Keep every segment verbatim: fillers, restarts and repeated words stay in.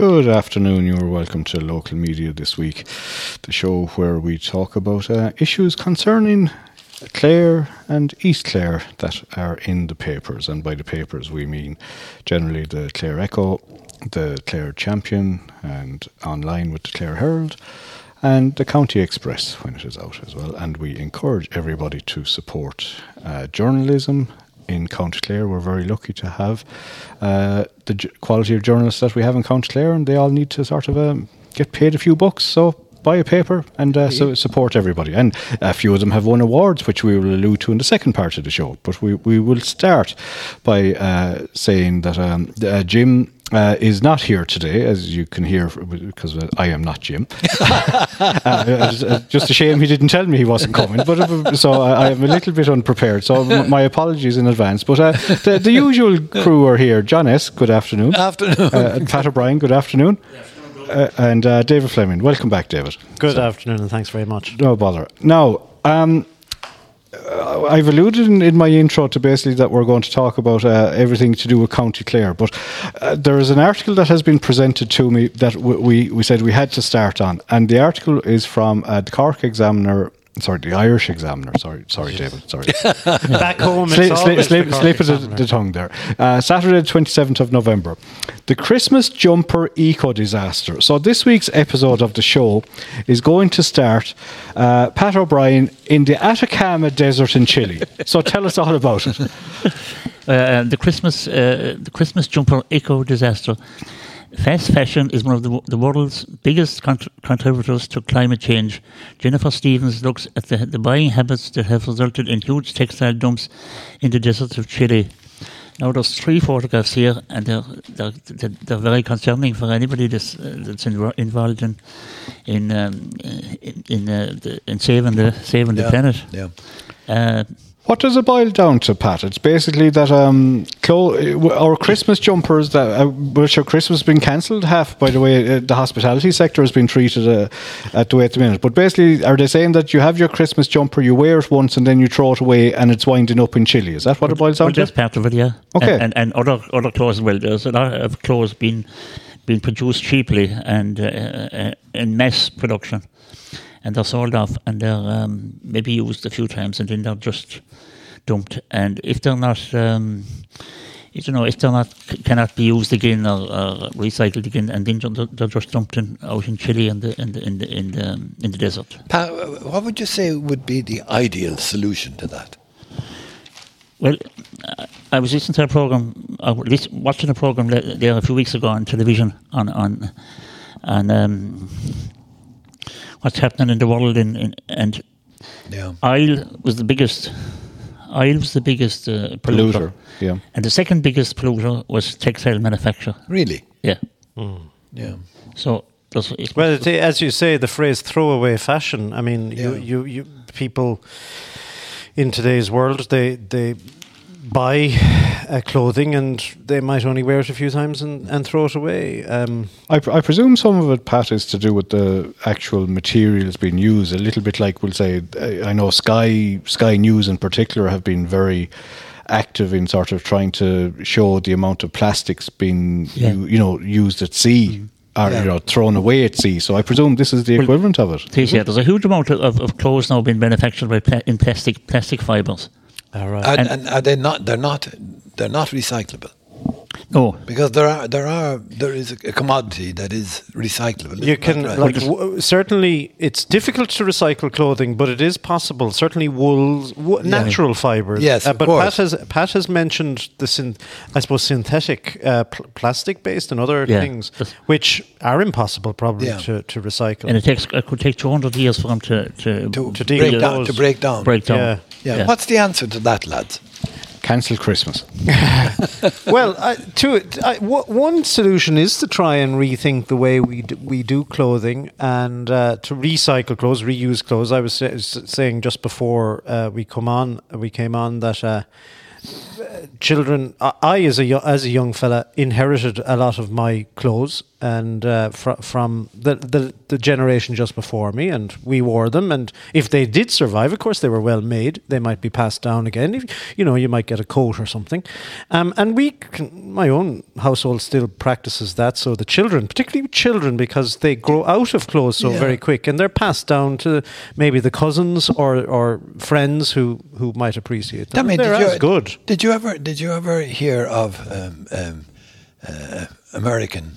Good afternoon, you're welcome to Local Media This Week, the show where we talk about uh, issues concerning Clare and East Clare that are in the papers, and by the papers we mean generally the Clare Echo, the Clare Champion, and online with the Clare Herald, and the County Express when it is out as well. And we encourage everybody to support uh, journalism in County Clare. We're very lucky to have uh, the j- quality of journalists that we have in County Clare, and they all need to sort of um, get paid a few bucks, so buy a paper and uh, so support everybody. And a few of them have won awards, which we will allude to in the second part of the show. But we, we will start by uh, saying that um, uh, Jim Uh, is not here today, as you can hear, because I am not Jim. uh, just a shame he didn't tell me he wasn't coming, but uh, so I, I am a little bit unprepared, so m- my apologies in advance. But uh, the, the usual crew are here. John S., good afternoon. Afternoon. Uh, Pat O'Brien, good afternoon. Uh, and uh, David Fleming, welcome back, David. Good so, afternoon, and thanks very much. No bother. Now, um, Uh, I've alluded in, in my intro to basically that we're going to talk about uh, everything to do with County Clare, but uh, there is an article that has been presented to me that w- we, we said we had to start on, and the article is from uh, the Cork Examiner, sorry, the Irish Examiner, sorry, sorry, David, sorry. Back home, it's sli- always sli- the Cork Slip of the, the tongue there. Uh, Saturday, twenty-seventh of November. The Christmas Jumper Eco-Disaster. So this week's episode of the show is going to start uh, Pat O'Brien in the Atacama Desert in Chile. So tell us all about it. Uh, the Christmas uh, the Christmas Jumper Eco-Disaster. Fast fashion is one of the, the world's biggest cont- contributors to climate change. Jennifer Stevens looks at the, the buying habits that have resulted in huge textile dumps in the deserts of Chile. Now, there's three photographs here, and they're they're, they're, they're very concerning for anybody that's uh, that's in, involved in in um, in, in, uh, the, in saving the saving yeah. the planet. Yeah. Uh, What does it boil down to, Pat? It's basically that um, clo- our Christmas jumpers, that, uh, which our Christmas has been cancelled half, by the way, uh, the hospitality sector has been treated uh, at the way at the minute. But basically, are they saying that you have your Christmas jumper, you wear it once and then you throw it away and it's winding up in Chile? Is that what well, it boils down well, to? Well, that's part of it, yeah. Okay. And, and, and other, other clothes as well. There's a lot of clothes being, being produced cheaply and uh, uh, in mass production. And they're sold off, and they're um, maybe used a few times, and then they're just dumped. And if they're not, um, you know, if they're not c- cannot be used again or, or recycled again, and then they're just dumped in, out in Chile in the in the in the in the, in the desert. Pat, what would you say would be the ideal solution to that? Well, I was listening to a program, I was watching a program there a few weeks ago on television on on on. Um, what's happening in the world, in, in, and yeah. oil was the biggest, oil was the biggest uh, polluter. polluter. Yeah. And the second biggest polluter was textile manufacture. Really? Yeah. Mm. Yeah. So, that's, it, well, it, as you say, the phrase throwaway fashion, I mean, yeah. you, you, you people in today's world, they, they buy uh, clothing and they might only wear it a few times and, and throw it away. Um, I, pr- I presume some of it, Pat, is to do with the actual materials being used, a little bit like, we'll say, I know Sky Sky News in particular have been very active in sort of trying to show the amount of plastics being, yeah. you, you know, used at sea. Mm-hmm. Are yeah. you know, thrown away at sea. So I presume this is the well, equivalent of it. T- yeah, there's a huge amount of, of clothes now being manufactured by pla- in plastic plastic fibres. All right. And, and, and are they not? They're not. They're not recyclable. No, because there are there are there is a commodity that is recyclable. You can right? like w- certainly it's difficult to recycle clothing, but it is possible. Certainly wools, w- yeah. natural fibers. Yes, uh, but of course. Pat has Pat has mentioned the syn- I suppose synthetic uh, pl- plastic based and other yeah. things which are impossible probably yeah. to, to recycle. And it takes it could take two hundred years for them to to to, to, break, those. Down, to break down. Break down. Yeah. Yeah. yeah. What's the answer to that, lads? Cancel Christmas. Well, I, to it, I, w- one solution is to try and rethink the way we d- we do clothing and uh, to recycle clothes, reuse clothes. I was sa- saying just before uh, we come on, we came on that uh, children, I, as a as a young fella, inherited a lot of my clothes and uh, fr- from the, the the generation just before me, and we wore them. And if they did survive, of course, they were well made. They might be passed down again. If, you know, you might get a coat or something. Um, and we, can, my own household, still practices that. So the children, particularly children, because they grow out of clothes so yeah. very quick, and they're passed down to maybe the cousins or or friends who, who might appreciate them. I mean, they're did as you, good. Did you ever did you ever hear of um, um, uh, American?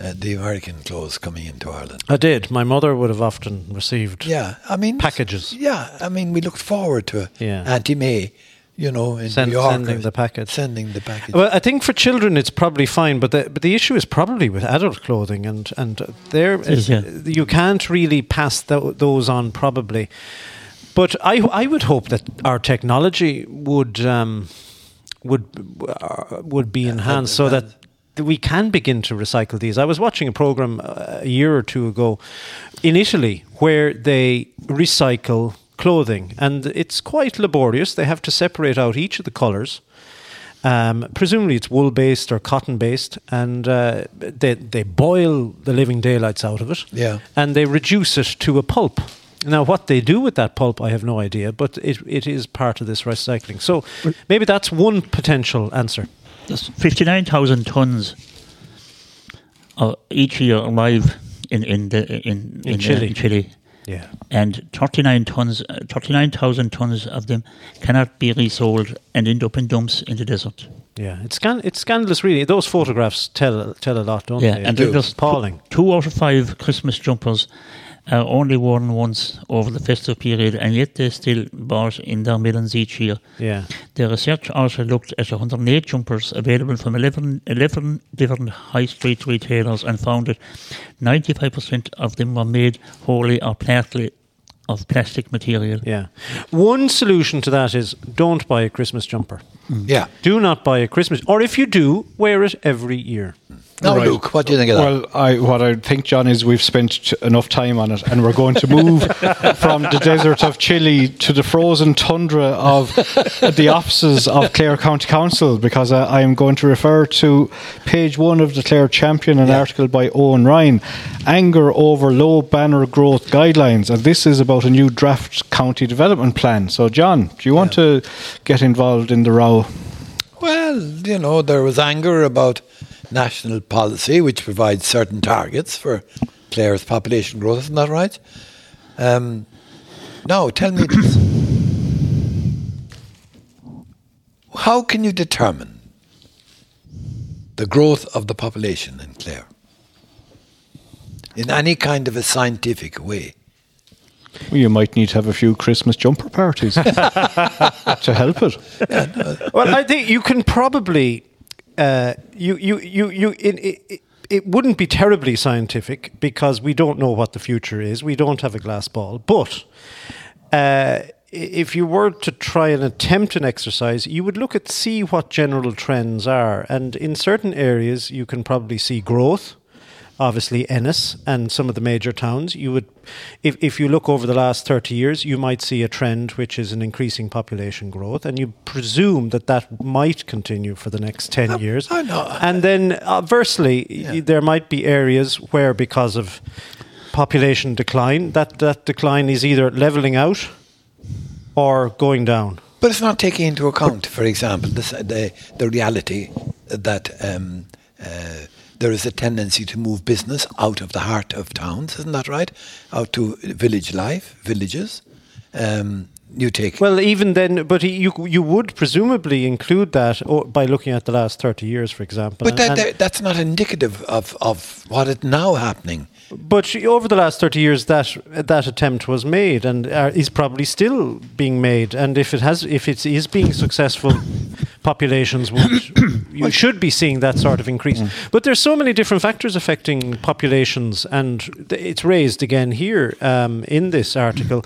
Uh, the American clothes coming into Ireland. I did. My mother would have often received yeah, I mean, packages. Yeah, I mean, we looked forward to yeah. Auntie May, you know, in Send, New York. Sending the package. Sending the package. Well, I think for children it's probably fine, but the, but the issue is probably with adult clothing, and, and there is, yeah. you can't really pass th- those on probably. But I, I would hope that our technology would um, would uh, would be enhanced so that we can begin to recycle these. I was watching a program a year or two ago in Italy where they recycle clothing, and it's quite laborious. They have to separate out each of the colours. Um, presumably it's wool-based or cotton-based, and uh, they, they boil the living daylights out of it, yeah. and they reduce it to a pulp. Now, what they do with that pulp, I have no idea, but it, it is part of this recycling. So maybe that's one potential answer. There's fifty-nine thousand tons uh, each year arrive in in the, in, in, in Chile. Uh, in Chile. Yeah. And thirty-nine tons, uh, thirty-nine thousand tons of them cannot be resold and end up in dumps in the desert. Yeah, it's scan- it's scandalous, really. Those photographs tell tell a lot, don't yeah, they? Yeah, and they're just appalling. Two out of five Christmas jumpers are only worn once over the festive period, and yet they still bought in their millions each year. Yeah. The research also looked at one hundred eight jumpers available from eleven, eleven different high street retailers and found that ninety-five percent of them were made wholly or partly of plastic material. Yeah. One solution to that is don't buy a Christmas jumper. Mm. Yeah. Do not buy a Christmas, or if you do, wear it every year. Now, right. Luke, what do you think of that? Well, I, what I think, John, is we've spent enough time on it, and we're going to move from the desert of Chile to the frozen tundra of the offices of Clare County Council, because I am going to refer to page one of the Clare Champion, an yeah. article by Owen Ryan, Anger Over Low Banner Growth Guidelines, and this is about a new draft county development plan. So, John, do you want yeah. to get involved in the row? Well, you know, there was anger about national policy, which provides certain targets for Clare's population growth, isn't that right? Um, now, tell me this. How can you determine the growth of the population in Clare in any kind of a scientific way? Well, you might need to have a few Christmas jumper parties to help it. Yeah, no. Well, I think you can probably... Uh, you, you, you, you. It, it, it wouldn't be terribly scientific because we don't know what the future is. We don't have a glass ball. But uh, if you were to try and attempt an exercise, you would look at see what general trends are, and in certain areas you can probably see growth. Obviously, Ennis and some of the major towns. You would, if if you look over the last thirty years, you might see a trend which is an increasing population growth, and you presume that that might continue for the next ten um, years. I know. And then, adversely, yeah. there might be areas where, because of population decline, that that decline is either leveling out or going down. But it's not taking into account, for example, the the, the reality that. Um, uh, There is a tendency to move business out of the heart of towns, isn't that right? Out to village life, villages. Um, you take well, even then, but you you would presumably include that or by looking at the last thirty years, for example. But that, that, that's not indicative of, of what is now happening. But over the last thirty years, that that attempt was made and is probably still being made. And if it has, if it is being successful, populations would you should be seeing that sort of increase. Mm. But there's so many different factors affecting populations, and it's raised again here um, in this article.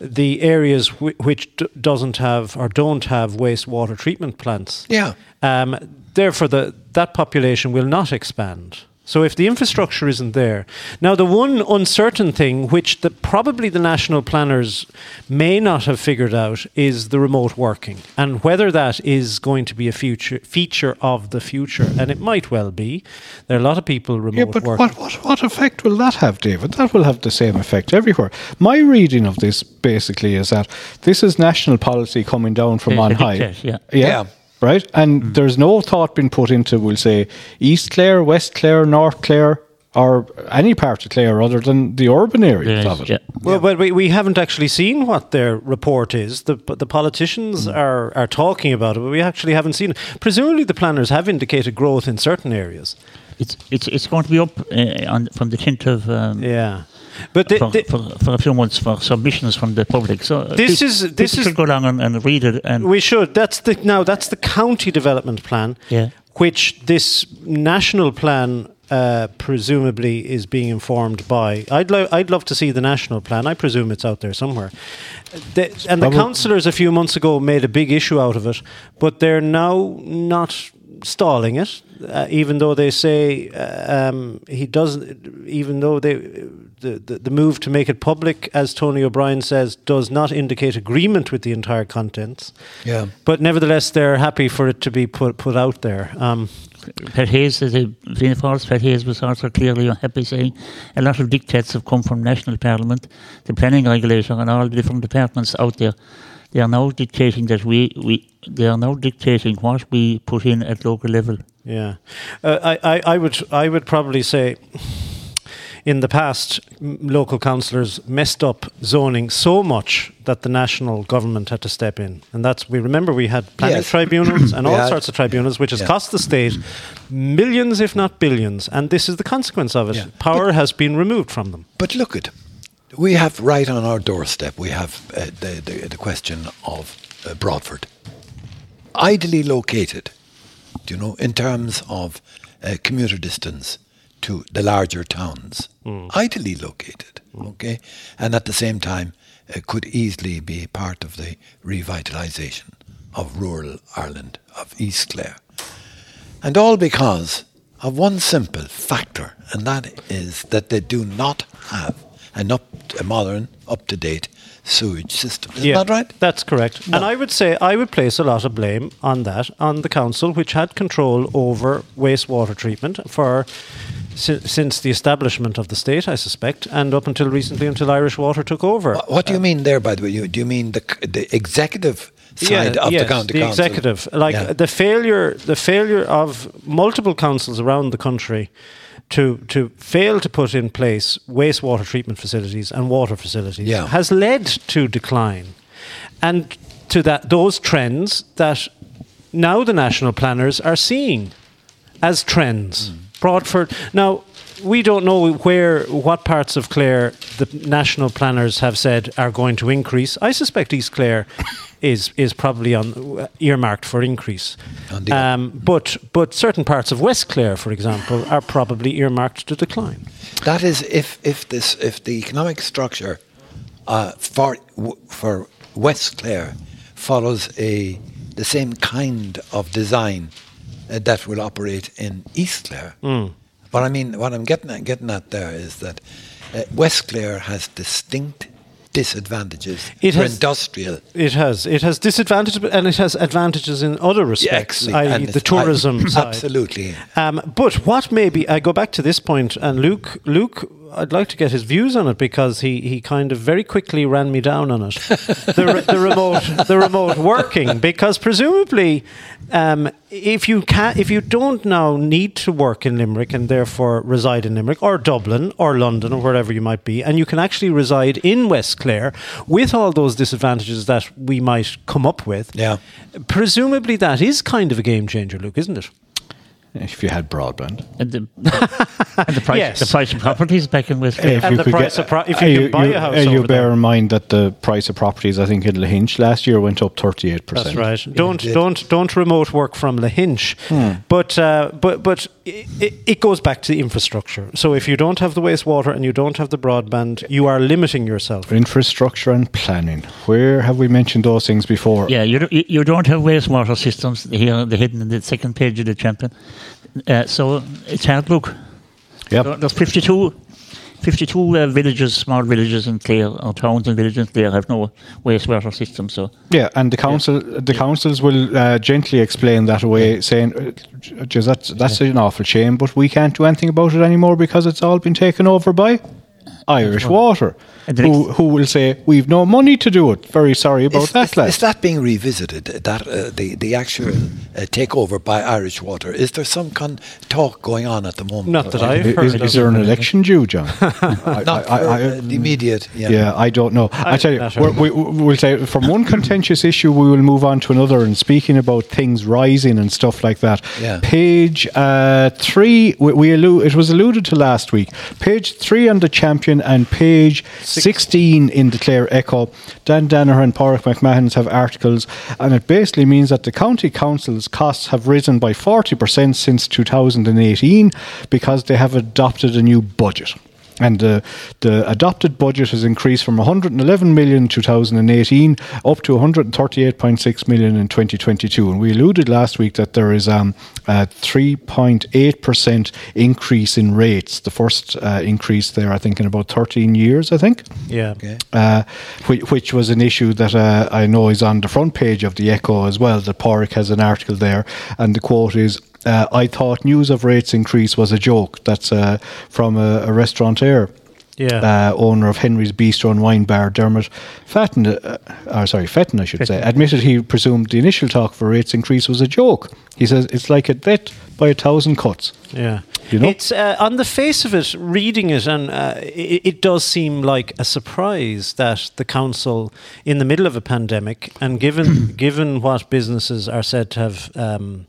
The areas wh- which d- doesn't have or don't have wastewater treatment plants. Yeah. Um, therefore, the that population will not expand. So if the infrastructure isn't there. Now, the one uncertain thing, which the, probably the national planners may not have figured out, is the remote working and whether that is going to be a future feature of the future. And it might well be. There are a lot of people remote working. Yeah, but working. What, what, what effect will that have, David? That will have the same effect everywhere. My reading of this basically is that this is national policy coming down from on high. Yeah. Yeah. yeah. Right? And mm. there's no thought being put into, we'll say, East Clare, West Clare, North Clare, or any part of Clare other than the urban areas yes, of it. Yeah. Well, but we, we haven't actually seen what their report is. The the politicians mm. are, are talking about it, but we actually haven't seen it. Presumably the planners have indicated growth in certain areas. It's it's it's going to be up uh, on, from the tenth of... Um, yeah. But the, for, the, for, for a few months for submissions from the public, so this pe- is this is go along and, and read it. And we should. That's the now that's the county development plan, yeah. which this national plan uh, presumably is being informed by. I'd lo- I'd love to see the national plan. I presume it's out there somewhere. The, and the councillors a few months ago made a big issue out of it, but they're now not stalling it. Uh, even though they say uh, um, he doesn't, even though they, the, the the move to make it public, as Tony O'Brien says, does not indicate agreement with the entire contents. Yeah. But nevertheless, they're happy for it to be put put out there. Um, Pat Hayes, as a Fianna Fáil, Pat Hayes was also clearly unhappy, saying a lot of diktats have come from national parliament, the planning regulator, and all the different departments out there. They are now dictating that we, we they are now dictating what we put in at local level. Yeah, uh, I, I, I would I would probably say, in the past, m- local councillors messed up zoning so much that the national government had to step in, and that's we remember we had planning yes. tribunals and all yeah. sorts of tribunals, which has yeah. cost the state millions, if not billions, and this is the consequence of it. Yeah. Power but, has been removed from them. But look at, we have right on our doorstep. We have uh, the, the the question of uh, Broadford, ideally located. You know, in terms of uh, commuter distance to the larger towns, mm. ideally located, mm. okay, and at the same time uh, could easily be part of the revitalisation of rural Ireland, of East Clare, and all because of one simple factor, and that is that they do not have an up, a modern, up-to-date sewage system. Isn't yeah, that right? That's correct. No. And I would say I would place a lot of blame on that, on the council, which had control over wastewater treatment for si- since the establishment of the state, I suspect, and up until recently, until Irish Water took over. What, what do you mean there, by the way? You, do you mean the, the executive side yeah, of yes, the county the council? the executive. Like yeah. the failure, the failure of multiple councils around the country to to fail to put in place wastewater treatment facilities and water facilities yeah. has led to decline and to that those trends that now the national planners are seeing as trends. Mm. Broadford, now we don't know where what parts of Clare the national planners have said are going to increase. I suspect East Clare is is probably on earmarked for increase. Um, but but certain parts of West Clare, for example, are probably earmarked to decline. That is, if if this if the economic structure uh, for for West Clare follows a the same kind of design uh, that will operate in East Clare. Mm. What I mean, what I'm getting at, getting at there is that uh, West Clare has distinct disadvantages it for has, industrial. It has, it has disadvantages, and it has advantages in other respects, yeah, that is the tourism I, side. Absolutely. Um, but what maybe I go back to this point, and Luke, Luke, I'd like to get his views on it because he, he kind of very quickly ran me down on it. the, the remote, the remote working, because presumably. Um, if you can, if you don't now need to work in Limerick and therefore reside in Limerick or Dublin or London or wherever you might be, and you can actually reside in West Clare with all those disadvantages that we might come up with, yeah. presumably that is kind of a game changer, Luke, isn't it? If you had broadband. And the, and the, price, yes. the price of properties back in West Clare. And the price get, of pro- if you, you could buy you, a house you bear there. in mind that the price of properties, I think, in Lahinch last year went up thirty-eight percent. That's right. Don't yeah. don't don't remote work from Lahinch. Hmm. But uh, but but it, it goes back to the infrastructure. So if you don't have the wastewater and you don't have the broadband, you are limiting yourself. Infrastructure and planning. Where have we mentioned those things before? Yeah, you you don't have wastewater systems here. They're hidden in the second page of the Champion. Uh, so it's hard, look. Yep. So there's fifty-two, fifty-two uh, villages, small villages in Clare, or towns and villages in Clare have no wastewater system. So yeah, and the council, yeah. the councils will uh, gently explain that away, yeah. saying, "Geez, that's that's yeah. an awful shame, but we can't do anything about it anymore because it's all been taken over by Irish Water, who, who will say we've no money to do it. Very sorry about is, that." Is, lad. Is that being revisited? That uh, the the actual uh, takeover by Irish Water? Is there some con- talk going on at the moment? Not that I've heard. Is, is there an election due, John? I, Not I, I, I, uh, the immediate. Yeah. yeah, I don't know. I, I tell you, sure. we, we'll say from one contentious issue, we will move on to another. And speaking about things rising and stuff like that, yeah. page uh, three. We, we allude, it was alluded to last week. Page three on the Champion. And page sixteen in the Clare Echo, Dan Danaher and Pádraig McMahon's have articles, and it basically means that the county council's costs have risen by forty percent since two thousand eighteen because they have adopted a new budget. And uh, the adopted budget has increased from one hundred eleven million in two thousand eighteen up to one hundred thirty-eight point six million in twenty twenty-two. And we alluded last week that there is um, a three point eight percent increase in rates. The first uh, increase there, I think, in about thirteen years, I think. Yeah. Okay. Uh, which, which was an issue that uh, I know is on the front page of the Echo as well. The Pádraig has an article there, and the quote is, Uh, I thought news of rates increase was a joke. That's uh, from a, a restaurateur, yeah. uh, owner of Henry's Bistro and Wine Bar, Dermot Fatton, uh, or sorry, Fetton, I should Fetton. say, admitted he presumed the initial talk for rates increase was a joke. He says it's like a debt by a thousand cuts. Yeah, you know, it's uh, on the face of it, reading it, and uh, it, it does seem like a surprise that the council, in the middle of a pandemic, and given given what businesses are said to have um,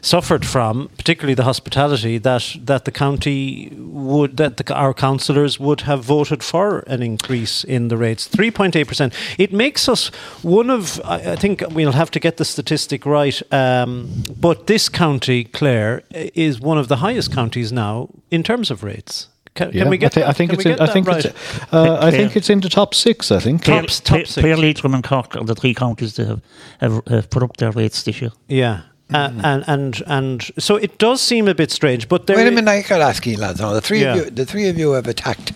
suffered from, particularly the hospitality, that that the county would that the, our councillors would have voted for an increase in the rates, three point eight percent. It makes us one of, I, I think we'll have to get the statistic right. Um, But this county, Clare, is one of the highest counties now in terms of rates. Can, yeah, can we get I th- that? I think it's in, I think right? it's, uh, I think it's in the top six, I think. Clare, top, top Clare, six. Clare, Leitrim and Cork are the three counties that have, have, have put up their rates this year. Yeah. Uh, mm. and, and and so it does seem a bit strange. But there Wait a minute, I got to ask you, lads. No, the, three yeah. of you, the three of you have attacked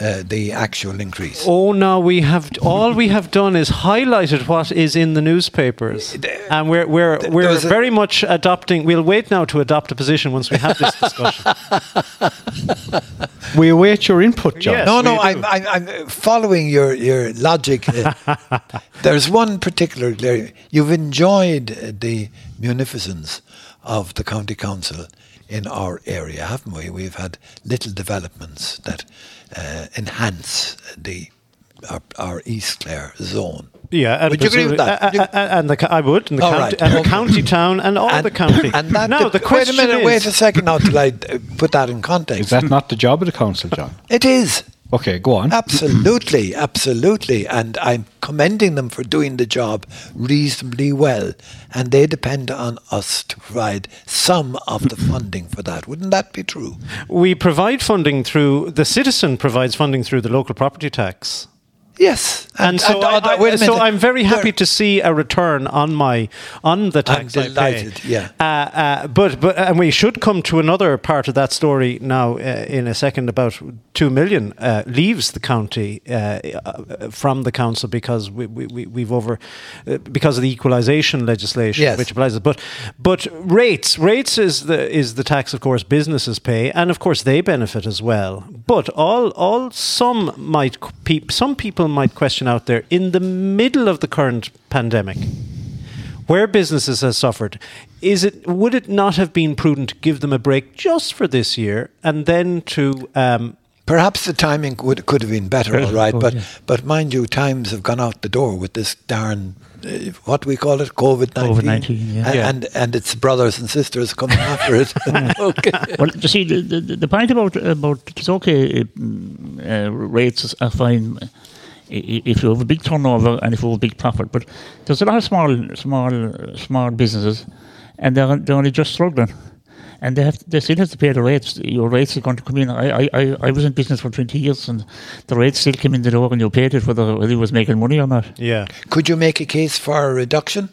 Uh, the actual increase. Oh no, we have all we have done is highlighted what is in the newspapers, there, and we're we're we're very much adopting. We'll wait now to adopt a position once we have this discussion. We await your input, John. Yes, no, no, I'm, I'm I'm following your your logic. Uh, there's one particular. You've enjoyed the munificence of the county council in our area, haven't we? We've had little developments that uh, enhance the our, our East Clare zone. Yeah, and would you agree with that? Uh, uh, and the, I would, and the, county, right. and the county town, and all and, the county. And that no, the, the question wait a minute, is, wait a second now till I uh, put that in context. Is that not the job of the council, John? It is. Okay, go on. Absolutely, absolutely. And I'm commending them for doing the job reasonably well. And they depend on us to provide some of the funding for that. Wouldn't that be true? We provide funding through, the citizen provides funding through the local property tax. Yes, and, and so, and I, I, I, so I'm very happy to see a return on my on the tax I'm delighted, I pay. Yeah, uh, uh, but but and we should come to another part of that story now uh, in a second about two million uh, leaves the county uh, from the council because we, we we've over uh, because of the equalisation legislation yes. which applies. But but rates rates is the is the tax of course businesses pay and of course they benefit as well. But all all some might pe- some people. might question out there in the middle of the current pandemic where businesses have suffered is it would it not have been prudent to give them a break just for this year and then to um perhaps the timing would, could have been better all right oh, but yeah. but mind you times have gone out the door with this darn uh, what we call it COVID nineteen yeah. and, yeah. and and its brothers and sisters coming after it okay. Well you see the, the, the point about about it's okay uh, rates are fine if you have a big turnover and if you have a big profit, but there's a lot of small, small, small businesses, and they're they're only just struggling, and they have to, they still have to pay the rates. Your rates are going to come in. I I I was in business for twenty years, and the rates still came in the door, and you paid it whether whether you was making money or not. Yeah. Could you make a case for a reduction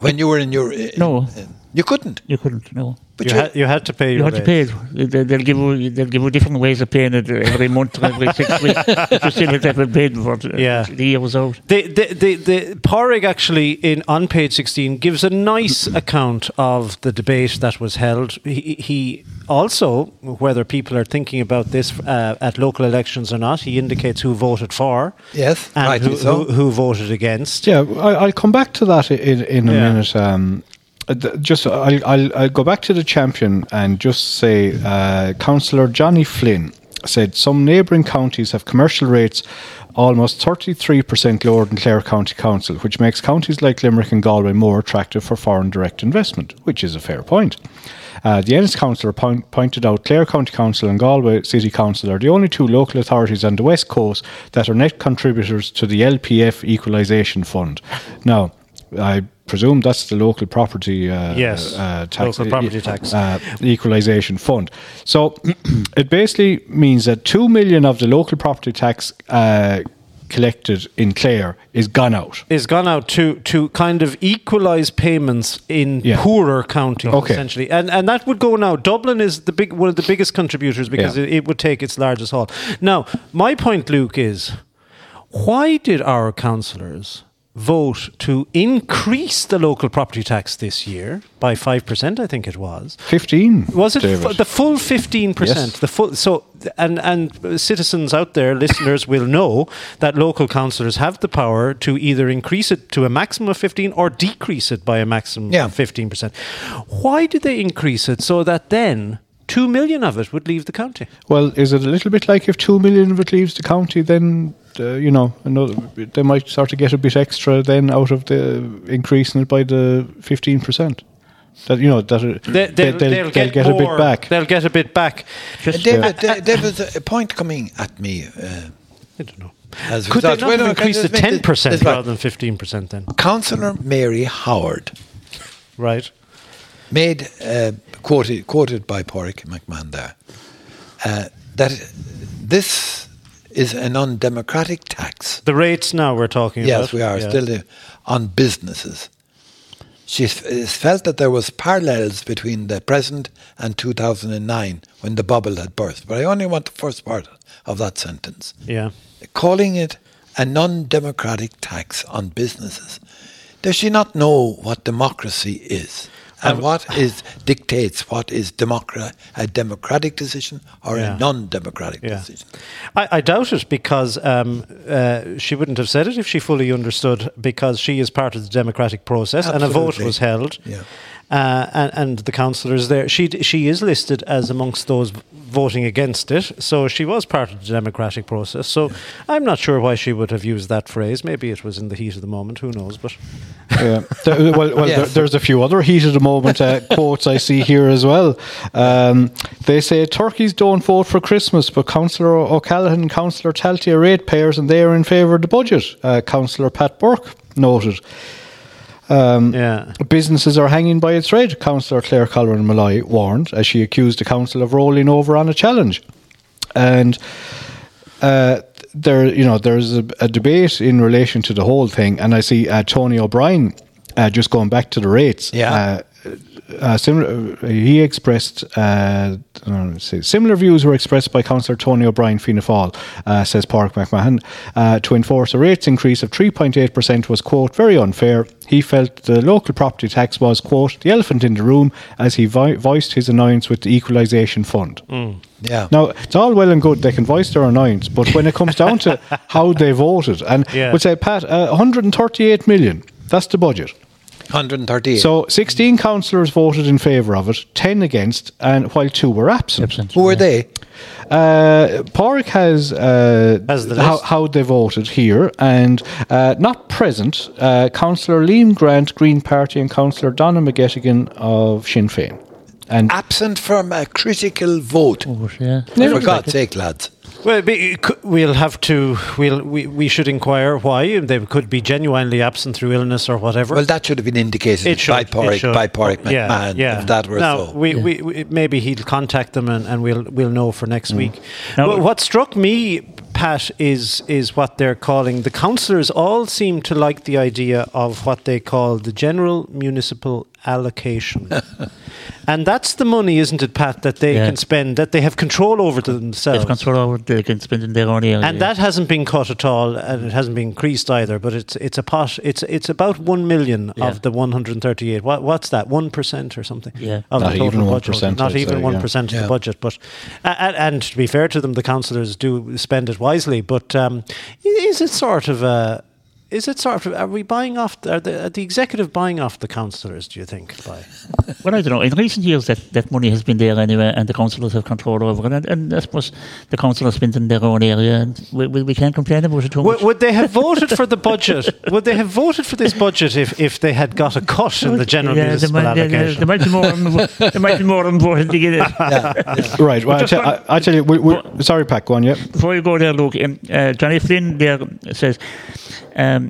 when you were in your uh, no? Uh, You couldn't. You couldn't. No. But you, you, ha- you had to pay. You had to pay. They'll give you. They'll give you different ways of paying it every month, or every six weeks. You still had to have paid for it. Yeah. The year was out. The the the, the Pádraig actually in on page sixteen gives a nice account of the debate that was held. He, he also, whether people are thinking about this uh, at local elections or not, he indicates who voted for. Yes. And I who, think so. who, who voted against. Yeah, I, I'll come back to that in in a yeah. minute. Um, Just, I'll, I'll, I'll go back to the champion and just say, uh, Councillor Johnny Flynn said some neighbouring counties have commercial rates almost thirty-three percent lower than Clare County Council, which makes counties like Limerick and Galway more attractive for foreign direct investment, which is a fair point. Uh, the Ennis councillor point, pointed out Clare County Council and Galway City Council are the only two local authorities on the West Coast that are net contributors to the L P F Equalisation Fund. Now, I presume that's the local property uh, yes, uh, tax, local property tax. Uh, equalisation fund. So it basically means that two million of the local property tax uh, collected in Clare is gone out. Is gone out to, to kind of equalise payments in yeah. poorer counties, okay. essentially. And and that would go now. Dublin is the big one of the biggest contributors because yeah. it, it would take its largest haul. Now, my point, Luke, is why did our councillors vote to increase the local property tax this year by five percent, I think it was. fifteen Was it f- the full fifteen percent? Yes. The full, so, and, and citizens out there, listeners, will know that local councillors have the power to either increase it to a maximum of fifteen or decrease it by a maximum yeah. of fifteen percent. Why did they increase it so that then two million of it would leave the county? Well, is it a little bit like if two million of it leaves the county, then Uh, you know, another, they might sort of get a bit extra then out of the increasing it by the fifteen percent. That you know that it, they, they'll, they'll, they'll, they'll get, get a bit back. They'll get a bit back. Just David, yeah. there was a point coming at me. Uh, I don't know. As Could they not increase to ten percent rather than fifteen percent? Then Councillor Mary Howard, right, made uh, quoted quoted by Pádraig McMahon there uh, that this is an undemocratic tax. The rates now we're talking yes, about. Yes, we are yeah. still uh, on businesses. She f- felt that there was parallels between the present and two thousand nine when the bubble had burst. But I only want the first part of that sentence. Yeah. Calling it a non-democratic tax on businesses. Does she not know what democracy is? And um, what is dictates what is democra- a democratic decision or yeah. a non-democratic yeah. decision? I, I doubt it because um, uh, she wouldn't have said it if she fully understood, because she is part of the democratic process. Absolutely. And a vote was held. Yeah. Uh, and, and the councillors there, she she is listed as amongst those voting against it, so she was part of the democratic process. So yeah. I'm not sure why she would have used that phrase. Maybe it was in the heat of the moment. Who knows? But yeah, well, well yes. there, there's a few other heat of the moment uh, quotes I see here as well. Um, they say turkeys don't vote for Christmas, but Councillor O'Callaghan and Councillor Talty are ratepayers, and they are in favour of the budget. Uh, Councillor Pat Burke noted. Um, yeah. Businesses are hanging by a thread, Councillor Clare Colvin Malloy warned, as she accused the council of rolling over on a challenge. And uh, there, you know, there's a, a debate in relation to the whole thing. And I see uh, Tony O'Brien uh, just going back to the rates. Yeah. Uh, uh, similar, he expressed uh, say, similar views were expressed by Councillor Tony O'Brien, Fianna Fáil, uh, says Pádraig McMahon. Uh, to enforce a rates increase of three point eight percent was, quote, very unfair. He felt the local property tax was, quote, the elephant in the room, as he vo- voiced his annoyance with the equalisation fund. Mm. Yeah. Now, it's all well and good, they can voice their annoyance, but when it comes down to how they voted, and yeah. we'd say, Pat, uh, one hundred thirty-eight million, that's the budget. one hundred thirty-eight. So sixteen councillors voted in favour of it, ten against, and while two were absent. absent Who were yeah. they? Uh, Pádraig has uh, the how, how they voted here, and uh, not present, uh, Councillor Liam Grant, Green Party, and Councillor Donna McGettigan of Sinn Féin. And absent from a critical vote. Oh, yeah. For God's like sake, lads. Well, we'll have to. We'll, we we should inquire why they could be genuinely absent through illness or whatever. Well, that should have been indicated it should, by Pádraig by Pádraig yeah, McMahon. Yeah. If that were now, so. We, yeah. we, we maybe he'll contact them and, and we'll we'll know for next mm. week. Now, well, what struck me, Pat, is is what they're calling the councillors all seem to like the idea of what they call the general municipal allocation. And that's the money, isn't it, Pat, that they yeah. can spend, that they have control over to themselves. They have control over, they can spend in their own area. And that hasn't been cut at all, and it hasn't been increased either, but it's it's a pot, it's it's about one million yeah. of the one hundred thirty-eight. What, what's that, one percent or something? Yeah. Of Not the total even budget. one percent. Not even say, one percent yeah. of the yeah. budget. But and, and to be fair to them, the councillors do spend it wisely, but um, is it sort of a... Is it sort of, are we buying off, are the, are the executive buying off the councillors, do you think? By? Well, I don't know. In recent years, that, that money has been there anyway, and the councillors have control over it. And, and I suppose the councillors spend in their own area, and we, we, we can't complain about it too w- much. Would they have voted for the budget? Would they have voted for this budget if, if they had got a cut in the general yeah, municipal there might, allocation? There, there, there might be more important to get it. Yeah, yeah. Right. Well, I tell, one, I, I tell you, we, we, well, sorry, Pat, go on, yeah. Before you go there, Luke, um, uh, Johnny Flynn there says... Um,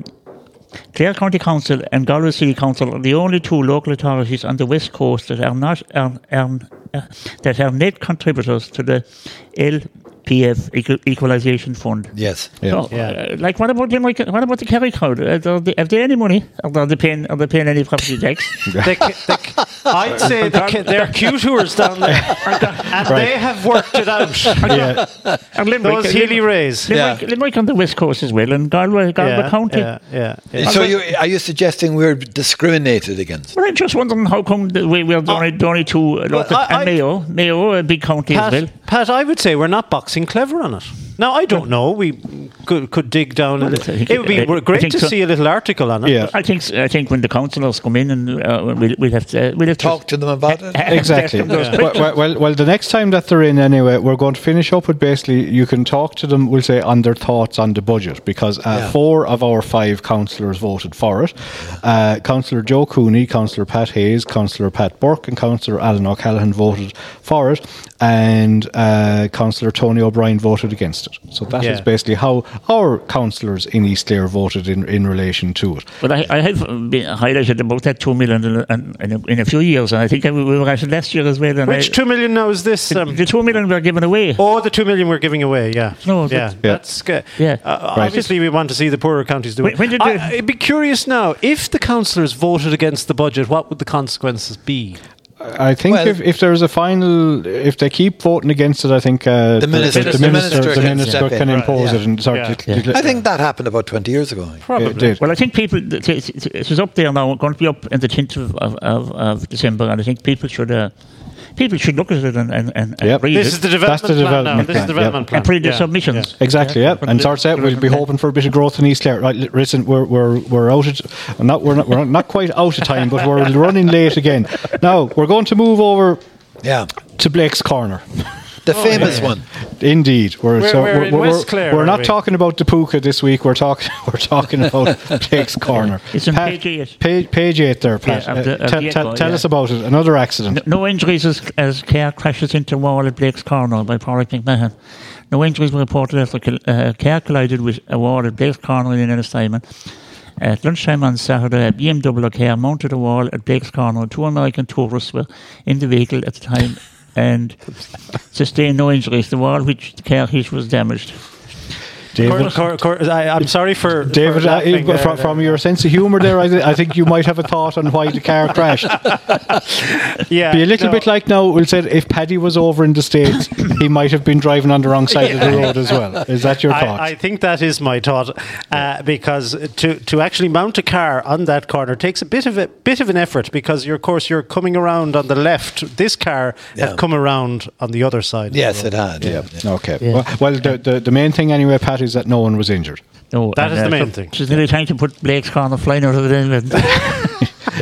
Clare County Council and Galway City Council are the only two local authorities on the West Coast that are not are, are, uh, that are net contributors to the L P F equal, Equalisation Fund. Yes. Yeah. So, yeah. Uh, like, what about them, like, what about the Kerry crowd? Are they, have they any money? Are they paying? Are they paying any property tax? they, they, I'd say they, they're Q-tours down there, and right. they have worked it out. yeah. And Limerick, those Healy Rays. Limerick, yeah. Limerick on the West Coast as well, and Galway, Galway yeah, County. Yeah, yeah, yeah. So, you, are you suggesting we're discriminated against? Well, I'm just wondering how come we, we're the only, oh. only two local, well, I, and I, Mayo, Mayo, a big county Pat, as well. Pat, I would say we're not boxing. Clever on it. Now, I don't know. We could could dig down. Well, a little. It would be great to so. see a little article on it. Yeah. I think I think when the councillors come in, and uh, we'll, we'll have to uh, we'll have talk to, to them about it. Exactly. yeah. well, well, well, the next time that they're in, anyway, we're going to finish up with basically you can talk to them. We'll say on their thoughts on the budget, because uh, yeah. four of our five councillors voted for it. Uh, Councillor Joe Cooney, Councillor Pat Hayes, Councillor Pat Burke, and Councillor Alan O'Callaghan voted for it, and uh, Councillor Tony O'Brien voted against it. So that yeah. is basically how our councillors in East Clare voted in, in relation to it. But I, I have been highlighted about that two million in, in, in a few years, and I think we were at it last year as well. And Which I, two million now is this? The, um, the two million we're giving away. Oh, the two million we're giving away, yeah. No, yeah, yeah. That's good. Yeah. Uh, right. Obviously, we want to see the poorer counties do it. When, when I, I'd be curious now, if the councillors voted against the budget, what would the consequences be? I think well, if, if there is a final, if they keep voting against it, I think uh, the, minister, the, the, minister, the minister can, minister can, can impose right, it. Yeah. And start yeah. To, to, yeah. I think that happened about twenty years ago. Probably. Well, I think people, it was up there now, going to be up in the tenth of, of, of December, and I think people should... Uh, People should look at it and, and, and yep. read this it. Is the development That's the development plan. plan. This is the development yep. plan. And pre yeah. submissions. Yeah. Exactly, yeah. yeah. And starts out, we'll be hoping for a bit of growth in East Clare. Right, listen, we're we're we're out of not we're not we're not quite out of time, but we're running late again. Now we're going to move over yeah. to Blake's Corner. The oh, famous yeah. one, indeed. We're, we're, so we're, we're in West Clare. We're, we're not we? talking about the Puka this week. We're talking. We're talking about Blake's Corner. It's on page eight. Page, page eight there, Pat. Yeah, uh, the, t- t- tell yeah. us about it. Another accident. No, no injuries as, as Clare crashes into wall at Blake's Corner by Patrick McMahon. No injuries were reported after uh, Clare collided with a wall at Blake's Corner in Ennis Diamond. At lunchtime on Saturday, a B M W car mounted a wall at Blake's Corner. Two American tourists were in the vehicle at the time. And sustained no injuries. The wall which the car hit was damaged. David, Cor- Cor- Cor- I, I'm sorry for David. For uh, from, there, from, from your sense of humour, there, I, th- I think you might have a thought on why the car crashed. yeah, be a little no. bit like now. We'll say if Paddy was over in the States, he might have been driving on the wrong side yeah. of the road as well. Is that your thought? I, I think that is my thought, uh, because to to actually mount a car on that corner takes a bit of a bit of an effort, because you're, of course you're coming around on the left. This car yeah. had come around on the other side. Yes, it had. Yeah. yeah. Okay. Yeah. Well, well the, the the main thing anyway, Pat, is that no one was injured. No, that is uh, the main so thing. She's nearly trying to put Blake's Corner flying out of the end.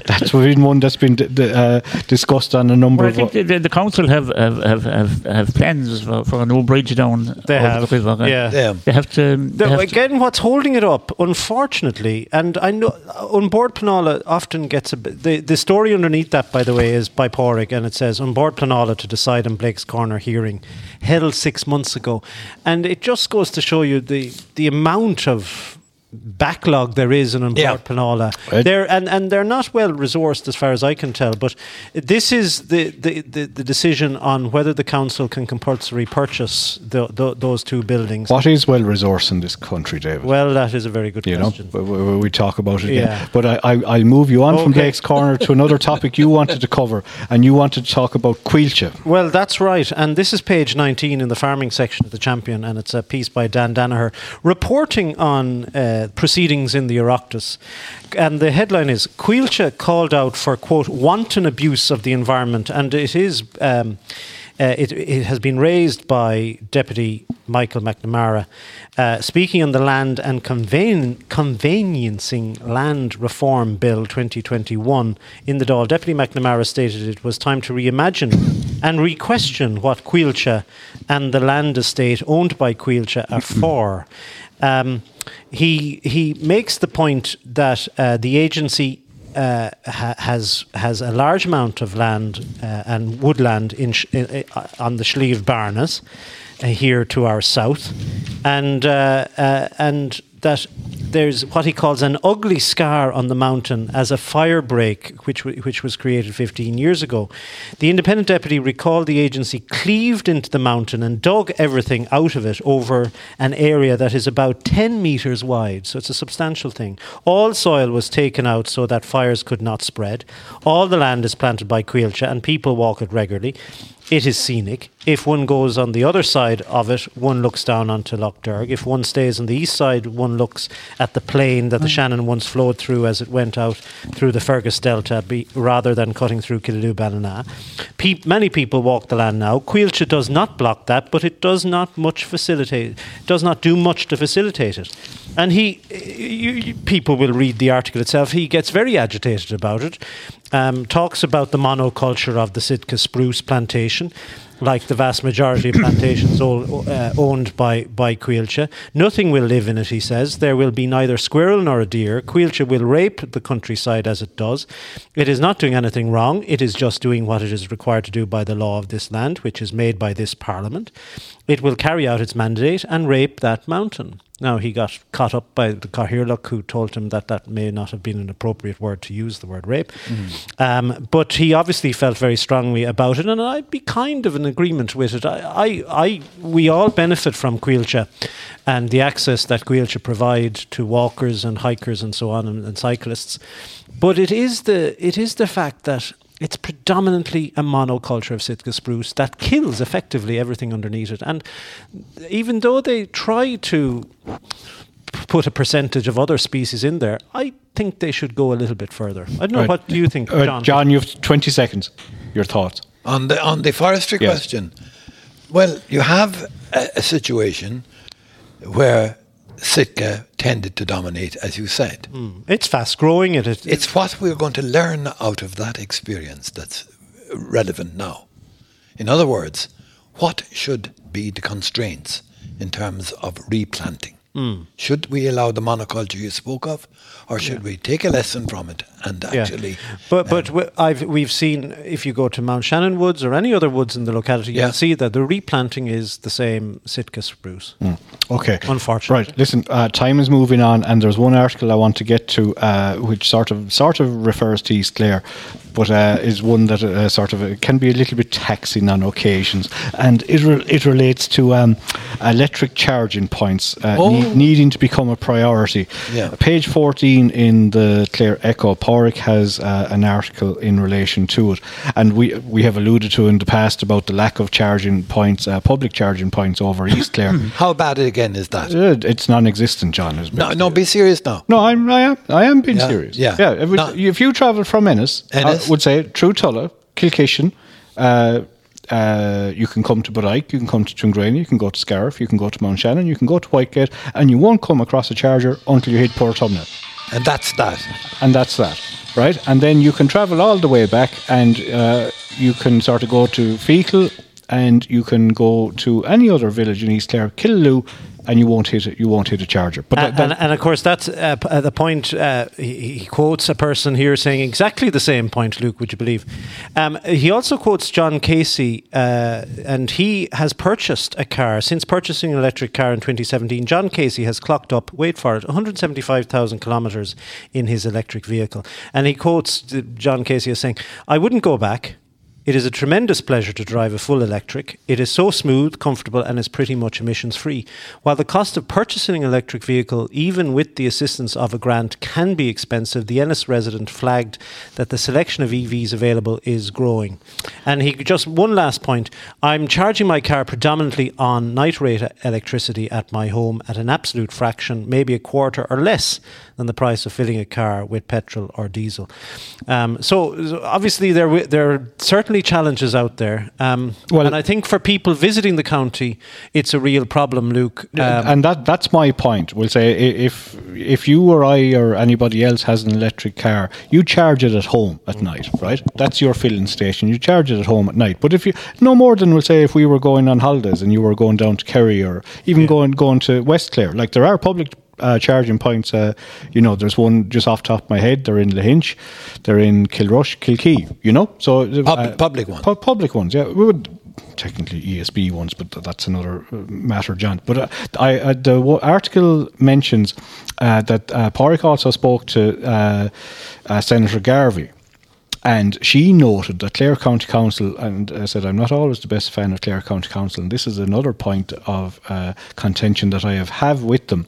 That's been one that's been d- d- uh, discussed on a number well, of... I think the, the council have have, have, have plans for, for a new bridge down they have, the river. Yeah. yeah. They have to... They have again, to what's holding it up, unfortunately, and I know An Bord Pleanála often gets a bit... The, the story underneath that, by the way, is by Pádraig, and it says, An Bord Pleanála to decide on Blake's Corner hearing, held six months ago. And it just goes to show you the, the amount of... backlog there is in An Bord yeah. Pleanála. Right. They're, and, and they're not well resourced as far as I can tell, but this is the, the, the, the decision on whether the council can compulsory purchase the, the, those two buildings. What is well resourced in this country, David? Well, that is a very good you question. Know, we, we talk about it again. Yeah. But I, I, I'll move you on okay. from Blake's Corner to another topic you wanted to cover, and you wanted to talk about Coillte. Well, that's right. And this is page nineteen in the farming section of The Champion, and it's a piece by Dan Danaher reporting on uh, proceedings in the Oireachtas. And the headline is, Coillte called out for, quote, wanton abuse of the environment. And it is, um, uh, it, it has been raised by Deputy Michael McNamara, uh, speaking on the Land and Conveyan- Conveyancing Land Reform Bill twenty twenty-one in the Dáil. Deputy McNamara stated it was time to reimagine and re-question what Coillte and the land estate owned by Coillte are for. Um, he he makes the point that uh, the agency uh, ha- has has a large amount of land uh, and woodland in sh- in, uh, on the Slieve Barnes uh, here to our south, and uh, uh, and that there's what he calls an ugly scar on the mountain as a firebreak, which w- which was created fifteen years ago. The independent deputy recalled the agency cleaved into the mountain and dug everything out of it over an area that is about ten metres wide, so it's a substantial thing. All soil was taken out so that fires could not spread. All the land is planted by Coillte and people walk it regularly. It is scenic. If one goes on the other side of it, one looks down onto Lough Derg. If one stays on the east side, one looks at the plain that the mm. Shannon once flowed through as it went out through the Fergus Delta, be, rather than cutting through Killaloe Ballina. Pe- many people walk the land now. Coillte does not block that, but it does not much facilitate. Does not do much to facilitate it. And he, you, you, people will read the article itself. He gets very agitated about it. Um, talks about the monoculture of the Sitka spruce plantation, like the vast majority of plantations all, uh, owned by, by Coillte. Nothing will live in it, he says. There will be neither squirrel nor a deer. Coillte will rape the countryside as it does. It is not doing anything wrong. It is just doing what it is required to do by the law of this land, which is made by this Parliament. It will carry out its mandate and rape that mountain. Now, he got caught up by the Cahirlock, who told him that that may not have been an appropriate word to use, the word rape. Mm. Um, but he obviously felt very strongly about it, and I'd be kind of in agreement with it. I, I, I we all benefit from Coillte and the access that Coillte provide to walkers and hikers and so on, and, and cyclists. But it is the it is the fact that it's predominantly a monoculture of Sitka spruce that kills effectively everything underneath it. And even though they try to put a percentage of other species in there, I think they should go a little bit further. I don't know. Right. What do you think, John? Uh, John, you have twenty seconds. Your thoughts. On the, on the forestry yes. question, well, you have a, a situation where Sitka tended to dominate, as you said. Mm. It's fast growing. It, it, it's what we're going to learn out of that experience that's relevant now. In other words, what should be the constraints in terms of replanting? Mm. Should we allow the monoculture you spoke of, or should yeah. we take a lesson from it and actually? Yeah. But um, but w- I've, we've seen, if you go to Mount Shannon woods or any other woods in the locality, yeah. you'll see that the replanting is the same Sitka spruce. Mm. Okay, unfortunately. Right. Listen, uh, time is moving on, and there's one article I want to get to, uh, which sort of sort of refers to East Clare, but uh, is one that uh, sort of uh, can be a little bit taxing on occasions, and it re- it relates to um, electric charging points. Uh, oh. Needing to become a priority. Yeah. Page fourteen in the Clare Echo, Pádraig has uh, an article in relation to it, and we we have alluded to in the past about the lack of charging points, uh, public charging points over East Clare. How bad again is that? Uh, it's non-existent, John. No, no, be serious now. No, I'm I am I am being yeah. serious. Yeah, yeah. If, no. if you travel from Ennis, Ennis? I would say through Tulla, Kilkishan, uh Uh, you can come to Bodyke, you can come to Tuamgraney, you can go to Scariff, you can go to Mount Shannon, you can go to Whitegate, and you won't come across a charger until you hit Portumna. And that's that. And that's that, right? And then you can travel all the way back, and uh, you can sort of go to Fecal, and you can go to any other village in East Clare, Killaloe, and you won't hit it, you won't hit a charger. But that, and, that, and of course, that's uh, the point. Uh, he, he quotes a person here saying exactly the same point. Luke, would you believe? Um, he also quotes John Casey, uh, and he has purchased a car since purchasing an electric car in twenty seventeen. John Casey has clocked up, wait for it, one hundred seventy-five thousand kilometres in his electric vehicle, and he quotes John Casey as saying, "I wouldn't go back. It is a tremendous pleasure to drive a full electric. It is so smooth, comfortable, and is pretty much emissions-free. While the cost of purchasing an electric vehicle, even with the assistance of a grant, can be expensive, the Ennis resident flagged that the selection of E Vs available is growing." And he just one last point. "I'm charging my car predominantly on night rate electricity at my home at an absolute fraction, maybe a quarter or less than the price of filling a car with petrol or diesel." Um, so obviously there, there are certain challenges out there, um, well, and I think for people visiting the county, it's a real problem, Luke. Um, and that—that's my point. We'll say if if you or I or anybody else has an electric car, you charge it at home at night, right? That's your filling station. You charge it at home at night. But if you no more than we'll say if we were going on holidays and you were going down to Kerry or even yeah. going going to West Clare, like there are public Uh, charging points, uh, you know, there's one just off the top of my head. They're in Lahinch, they're in Kilrush, Kilkee, you know. So uh, public, public ones, pu- public ones. Yeah, we would technically E S B ones, but that's another matter, John. But uh, I, uh, the w- article mentions uh, that uh, Pádraig also spoke to uh, uh, Senator Garvey. And she noted that Clare County Council, and I said, I'm not always the best fan of Clare County Council, and this is another point of uh, contention that I have, have with them.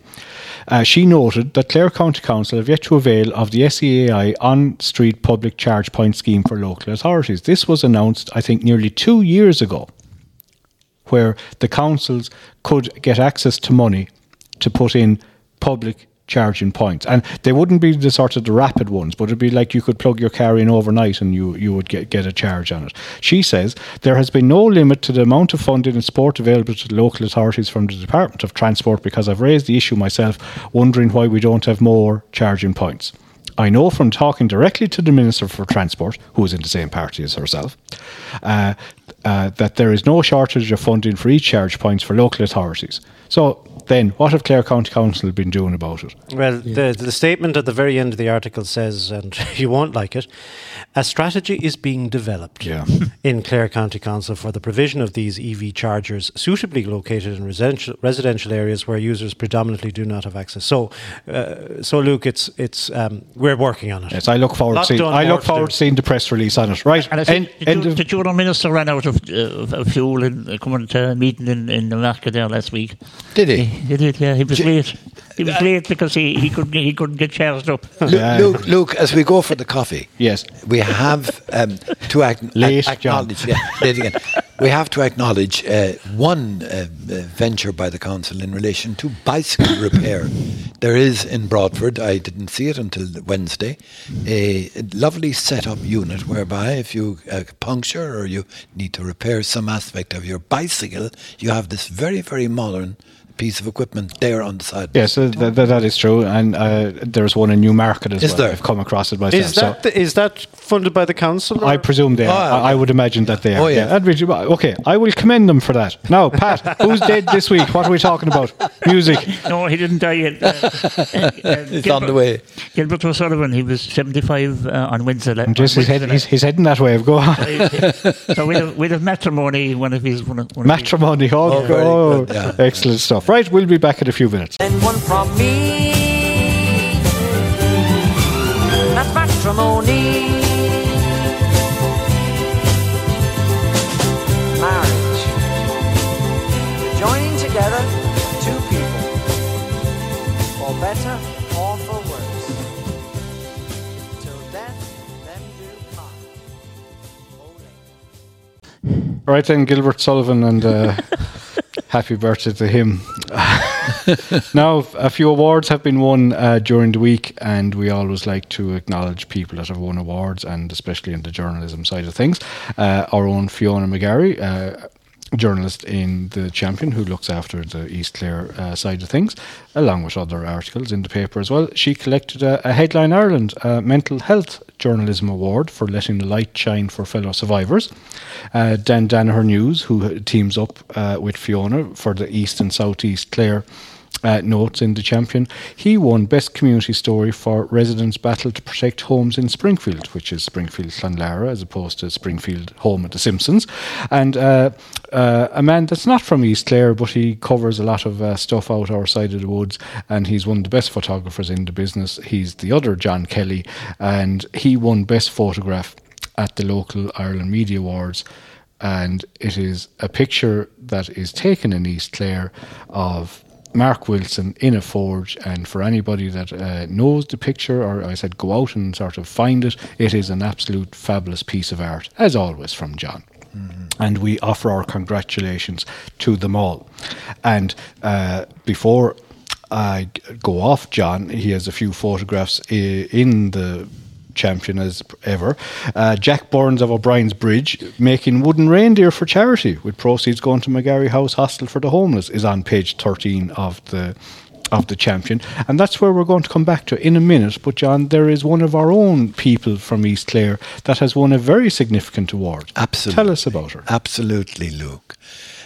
Uh, she noted that Clare County Council have yet to avail of the S E A I on-street public charge point scheme for local authorities. This was announced, I think, nearly two years ago, where the councils could get access to money to put in public charging points, and they wouldn't be the sort of the rapid ones, but it'd be like you could plug your car in overnight and you you would get, get a charge on it. She says there has been no limit to the amount of funding and support available to the local authorities from the Department of Transport, because I've raised the issue myself, wondering why we don't have more charging points. I know from talking directly to the Minister for Transport, who is in the same party as herself, uh, uh, that there is no shortage of funding for each charge points for local authorities. So then, what have Clare County Council been doing about it? Well, yeah. the, the statement at the very end of the article says, and you won't like it, a strategy is being developed yeah. in Clare County Council for the provision of these E V chargers suitably located in residential, residential areas where users predominantly do not have access. So, uh, so Luke, it's it's um, we're working on it. Yes, I look forward to seeing, I look forward to seeing the press release on it. Right. And I think end, the, end the Juvenile Minister ran out of, uh, of fuel in uh, coming to a meeting in, in the market there last week. Did he? He did, yeah. He was J- late. He was uh, late because he, he couldn't he couldn't get charged up. Yeah. Luke, Luke, as we go for the coffee, yes, we have um, to ac- late, ac- acknowledge. Yeah, late again. We have to acknowledge uh, one uh, venture by the council in relation to bicycle repair. There is in Broadford, I didn't see it until Wednesday, a lovely set-up unit whereby if you uh, puncture or you need to repair some aspect of your bicycle, you have this very, very modern piece of equipment there on the side. Yes, uh, th- th- that is true, and uh, there's one in Newmarket as is well. There? I've come across it myself. Is that, so the, is that funded by the council? Or? I presume they are. Oh, okay. I would imagine that they are. Oh, yeah. Yeah, that'd be, okay, I will commend them for that. Now, Pat, who's dead this week? What are we talking about? Music. No, he didn't die yet. Uh, uh, it's Gilbert, on the way. Gilbert O'Sullivan, he was seventy-five uh, on Wednesday. And just on his head, he's, he's heading that way. Go on. So we'd have, we'd have matrimony, one of his... One of, one matrimony, of his. Oh, oh yeah. Excellent stuff. Right, we'll be back in a few minutes. And one from me. That's matrimony. Marriage. Joining together two people. For better or for worse. Till death them do part. Only. Right then, Gilbert Sullivan and... Uh, happy birthday to him. Now, a few awards have been won uh, during the week, and we always like to acknowledge people that have won awards, and especially in the journalism side of things. Uh, our own Fiona McGarry, uh, journalist in the Champion who looks after the East Clare uh, side of things, along with other articles in the paper as well. She collected a, a Headline Ireland uh, Mental Health Journalism Award for letting the light shine for fellow survivors. Uh, Dan Danaher News, who teams up uh, with Fiona for the East and South East Clare Uh, notes in the Champion, he won Best Community Story for Residents Battle to Protect Homes in Springfield, which is Springfield Clonlara as opposed to Springfield Home at the Simpsons. And uh, uh, a man that's not from East Clare, but he covers a lot of uh, stuff out our side of the woods, and he's one of the best photographers in the business. He's the other John Kelly, and he won Best Photograph at the local Ireland Media Awards. And it is a picture that is taken in East Clare of Mark Wilson in a forge, and for anybody that uh, knows the picture, or I said go out and sort of find it, it is an absolute fabulous piece of art, as always, from John. Mm-hmm. And we offer our congratulations to them all. And uh, before I go off John, he has a few photographs in the Champion as ever. Uh, Jack Burns of O'Brien's Bridge making wooden reindeer for charity with proceeds going to McGarry House Hostel for the Homeless is on page thirteen of the of the Champion, and that's where we're going to come back to in a minute. But John, there is one of our own people from East Clare that has won a very significant award. Absolutely. Tell us about her. Absolutely, Luke.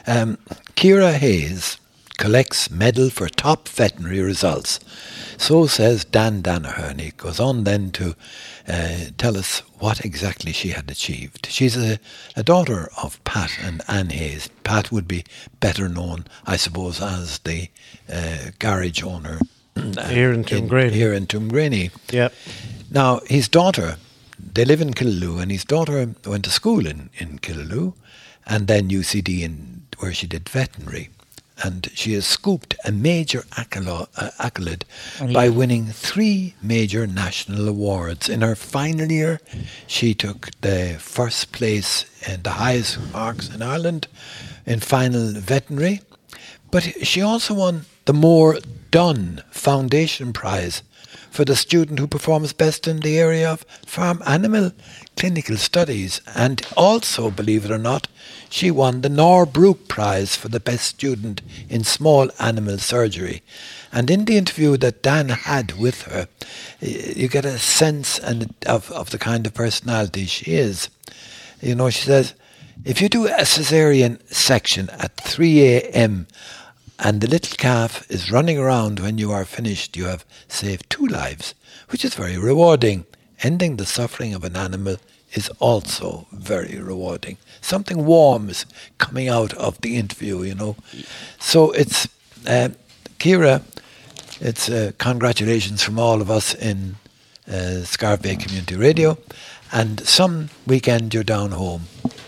Um, Kira Hayes collects medal for top veterinary results. So says Dan Danaher, and he goes on then to uh, tell us what exactly she had achieved. She's a, a daughter of Pat and Anne Hayes. Pat would be better known, I suppose, as the uh, garage owner uh, here in Tuamgraney. Here in Tuamgraney. Yep. Now, his daughter, they live in Killaloe, and his daughter went to school in, in Killaloe, and then U C D, in, where she did veterinary. And she has scooped a major accolo- uh, accolade oh, yeah. by winning three major national awards. In her final year, she took the first place and the highest marks in Ireland in final veterinary. But she also won the More Done Foundation Prize for the student who performs best in the area of farm animal clinical studies. And also, believe it or not, she won the Norbrook Prize for the best student in small animal surgery. And in the interview that Dan had with her, you get a sense and of, of the kind of personality she is. You know, she says, if you do a cesarean section at three a.m. and the little calf is running around when you are finished, you have saved two lives, which is very rewarding. Ending the suffering of an animal is also very rewarding. Something warm is coming out of the interview, you know. So it's, uh, Kira, it's uh, congratulations from all of us in uh, Scariff Bay Community Radio. And some weekend you're down home,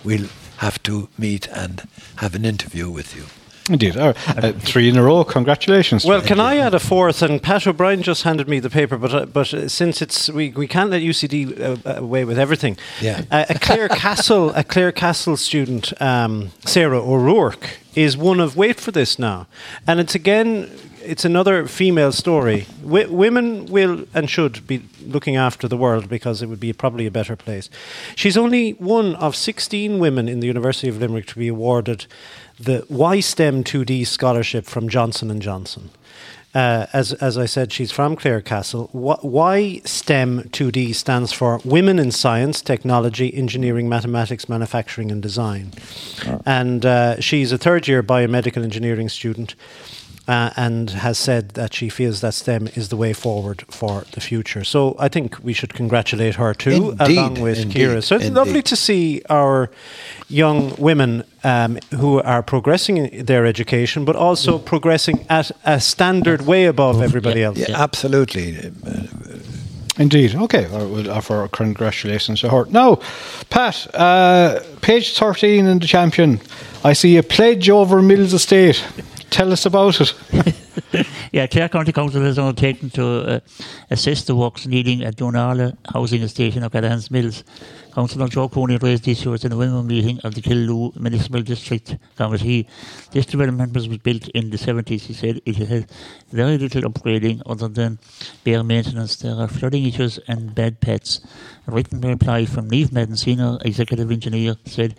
we'll have to meet and have an interview with you. Indeed. Uh, uh, three in a row. Congratulations. Well, can I add a fourth? And Pat O'Brien just handed me the paper, but uh, but uh, since it's we, we can't let U C D uh, away with everything. Yeah. Uh, a Clarecastle a Clarecastle student, um, Sarah O'Rourke, is one of, wait for this now, and it's again, it's another female story. W- women will and should be looking after the world because it would be probably a better place. She's only one of sixteen women in the University of Limerick to be awarded the WiSTEM two D scholarship from Johnson and Johnson. Uh, as as I said, she's from Clarecastle. WiSTEM two D stands for Women in Science, Technology, Engineering, Mathematics, Manufacturing and Design. Oh. And uh, she's a third-year biomedical engineering student. Uh, and has said that she feels that STEM is the way forward for the future. So I think we should congratulate her too, indeed, along with indeed, Kira. So it's indeed. Lovely to see our young women um, who are progressing their education, but also progressing at a standard way above everybody else. Yeah, yeah, absolutely. Indeed. Okay, I will offer our congratulations to her. Now, Pat, uh, page thirteen in the Champion, I see a pledge over Mills Estate. Tell us about it. Yeah, Clare County Council has undertaken to uh, assist the works needing at Donala housing estate in O'Callaghan's Mills. Councillor Joe Cooney raised the issue in a November meeting of the Killaloe Municipal District Committee. This development was built in the seventies, he said. It has very little upgrading other than bare maintenance. There are flooding issues and bad pets. A written reply from Niamh Madden, Senior Executive Engineer, said